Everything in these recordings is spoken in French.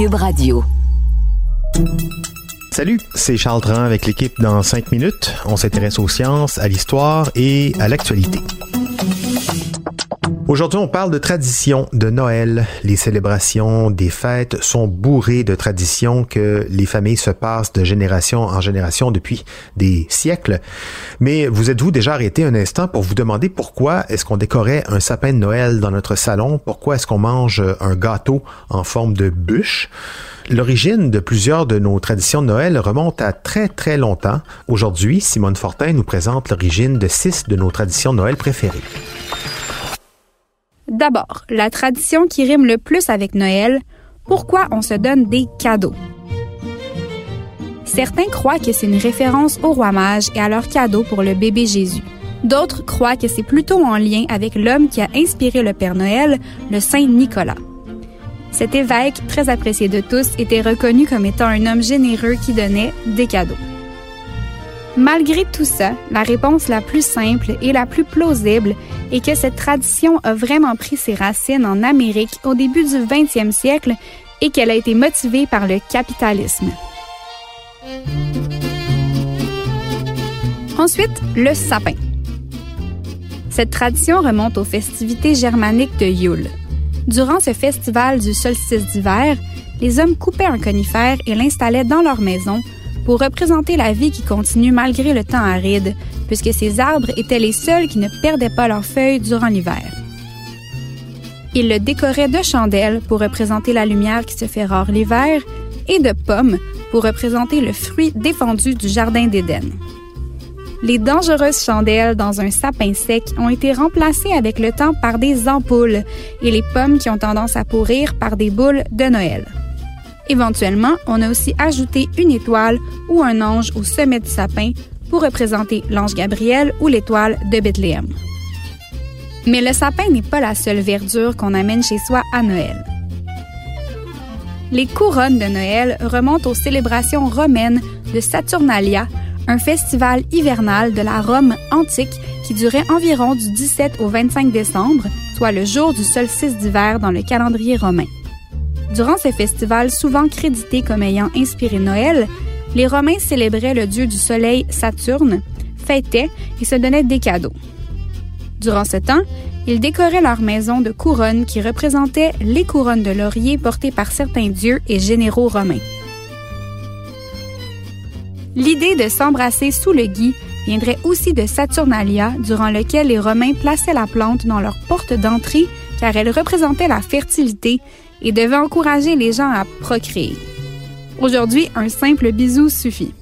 Cube Radio. Salut, c'est Charles Trahan avec l'équipe Dans 5 minutes. On s'intéresse aux sciences, à l'histoire et à l'actualité. Aujourd'hui, on parle de traditions de Noël. Les célébrations des fêtes sont bourrées de traditions que les familles se passent de génération en génération depuis des siècles. Mais vous êtes-vous déjà arrêté un instant pour vous demander pourquoi est-ce qu'on décorait un sapin de Noël dans notre salon? Pourquoi est-ce qu'on mange un gâteau en forme de bûche? L'origine de plusieurs de nos traditions de Noël remonte à très très longtemps. Aujourd'hui, Simone Fortin nous présente l'origine de 6 de nos traditions de Noël préférées. D'abord, la tradition qui rime le plus avec Noël, pourquoi on se donne des cadeaux. Certains croient que c'est une référence aux Rois Mages et à leurs cadeaux pour le bébé Jésus. D'autres croient que c'est plutôt en lien avec l'homme qui a inspiré le Père Noël, le Saint Nicolas. Cet évêque, très apprécié de tous, était reconnu comme étant un homme généreux qui donnait des cadeaux. Malgré tout ça, la réponse la plus simple et la plus plausible est que cette tradition a vraiment pris ses racines en Amérique au début du 20e siècle et qu'elle a été motivée par le capitalisme. Ensuite, le sapin. Cette tradition remonte aux festivités germaniques de Yule. Durant ce festival du solstice d'hiver, les hommes coupaient un conifère et l'installaient dans leur maison pour représenter la vie qui continue malgré le temps aride, puisque ces arbres étaient les seuls qui ne perdaient pas leurs feuilles durant l'hiver. Ils le décoraient de chandelles pour représenter la lumière qui se fait rare l'hiver et de pommes pour représenter le fruit défendu du jardin d'Éden. Les dangereuses chandelles dans un sapin sec ont été remplacées avec le temps par des ampoules et les pommes qui ont tendance à pourrir par des boules de Noël. Éventuellement, on a aussi ajouté une étoile ou un ange au sommet du sapin pour représenter l'ange Gabriel ou l'étoile de Bethléem. Mais le sapin n'est pas la seule verdure qu'on amène chez soi à Noël. Les couronnes de Noël remontent aux célébrations romaines de Saturnalia, un festival hivernal de la Rome antique qui durait environ du 17 au 25 décembre, soit le jour du solstice d'hiver dans le calendrier romain. Durant ces festivals souvent crédités comme ayant inspiré Noël, les Romains célébraient le dieu du soleil Saturne, fêtaient et se donnaient des cadeaux. Durant ce temps, ils décoraient leur maison de couronnes qui représentaient les couronnes de laurier portées par certains dieux et généraux romains. L'idée de s'embrasser sous le gui viendrait aussi de Saturnalia, durant lequel les Romains plaçaient la plante dans leur porte d'entrée car elle représentait la fertilité et devait encourager les gens à procréer. Aujourd'hui, un simple bisou suffit.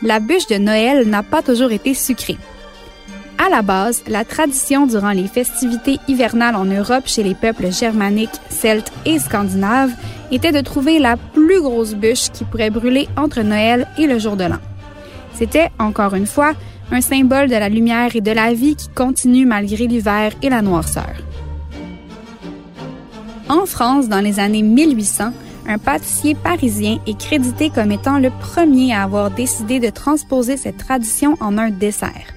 La bûche de Noël n'a pas toujours été sucrée. À la base, la tradition durant les festivités hivernales en Europe chez les peuples germaniques, celtes et scandinaves était de trouver la plus grosse bûche qui pourrait brûler entre Noël et le jour de l'an. C'était, encore une fois, un symbole de la lumière et de la vie qui continue malgré l'hiver et la noirceur. En France, dans les années 1800, un pâtissier parisien est crédité comme étant le premier à avoir décidé de transposer cette tradition en un dessert.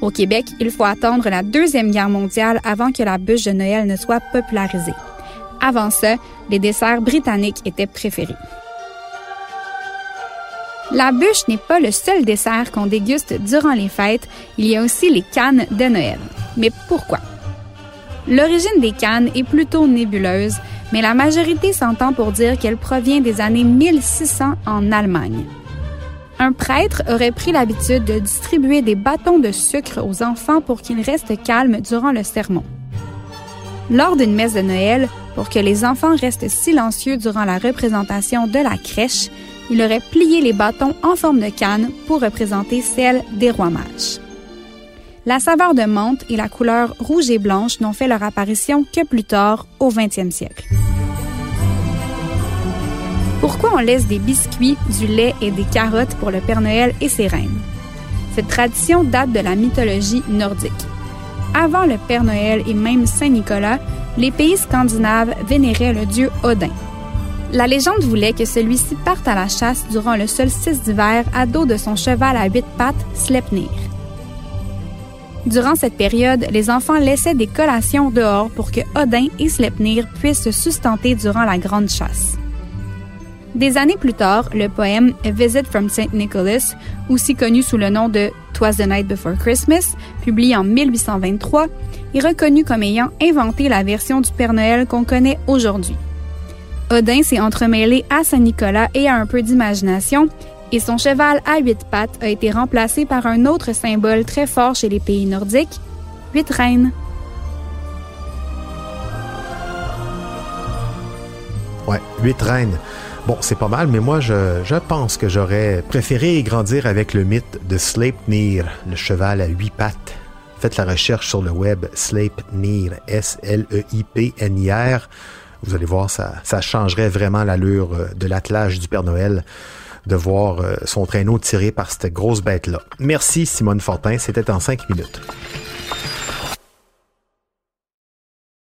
Au Québec, il faut attendre la Deuxième Guerre mondiale avant que la bûche de Noël ne soit popularisée. Avant ça, les desserts britanniques étaient préférés. La bûche n'est pas le seul dessert qu'on déguste durant les fêtes, il y a aussi les cannes de Noël. Mais pourquoi? L'origine des cannes est plutôt nébuleuse, mais la majorité s'entend pour dire qu'elle provient des années 1600 en Allemagne. Un prêtre aurait pris l'habitude de distribuer des bâtons de sucre aux enfants pour qu'ils restent calmes durant le sermon. Lors d'une messe de Noël, pour que les enfants restent silencieux durant la représentation de la crèche, il aurait plié les bâtons en forme de canne pour représenter celle des Rois Mages. la saveur de menthe et la couleur rouge et blanche n'ont fait leur apparition que plus tard, au 20e siècle. Pourquoi on laisse des biscuits, du lait et des carottes pour le Père Noël et ses reines? Cette tradition date de la mythologie nordique. Avant le Père Noël et même Saint Nicolas, les pays scandinaves vénéraient le dieu Odin. La légende voulait que celui-ci parte à la chasse durant le solstice d'hiver à dos de son cheval à 8 pattes, Sleipnir. Durant cette période, les enfants laissaient des collations dehors pour que Odin et Sleipnir puissent se sustenter durant la grande chasse. Des années plus tard, le poème « A Visit from Saint Nicholas », aussi connu sous le nom de « Twas the Night Before Christmas », publié en 1823, est reconnu comme ayant inventé la version du Père Noël qu'on connaît aujourd'hui. Odin s'est entremêlé à Saint Nicolas et à un peu d'imagination, et son cheval à 8 pattes a été remplacé par un autre symbole très fort chez les pays nordiques, 8 reines. Ouais, 8 reines. Bon, c'est pas mal, mais moi, je pense que j'aurais préféré grandir avec le mythe de Sleipnir, le cheval à 8 pattes. Faites la recherche sur le web Sleipnir, S-L-E-I-P-N-I-R. Vous allez voir, ça changerait vraiment l'allure de l'attelage du Père Noël de voir son traîneau tiré par cette grosse bête-là. Merci Simone Fortin, c'était Dans 5 minutes.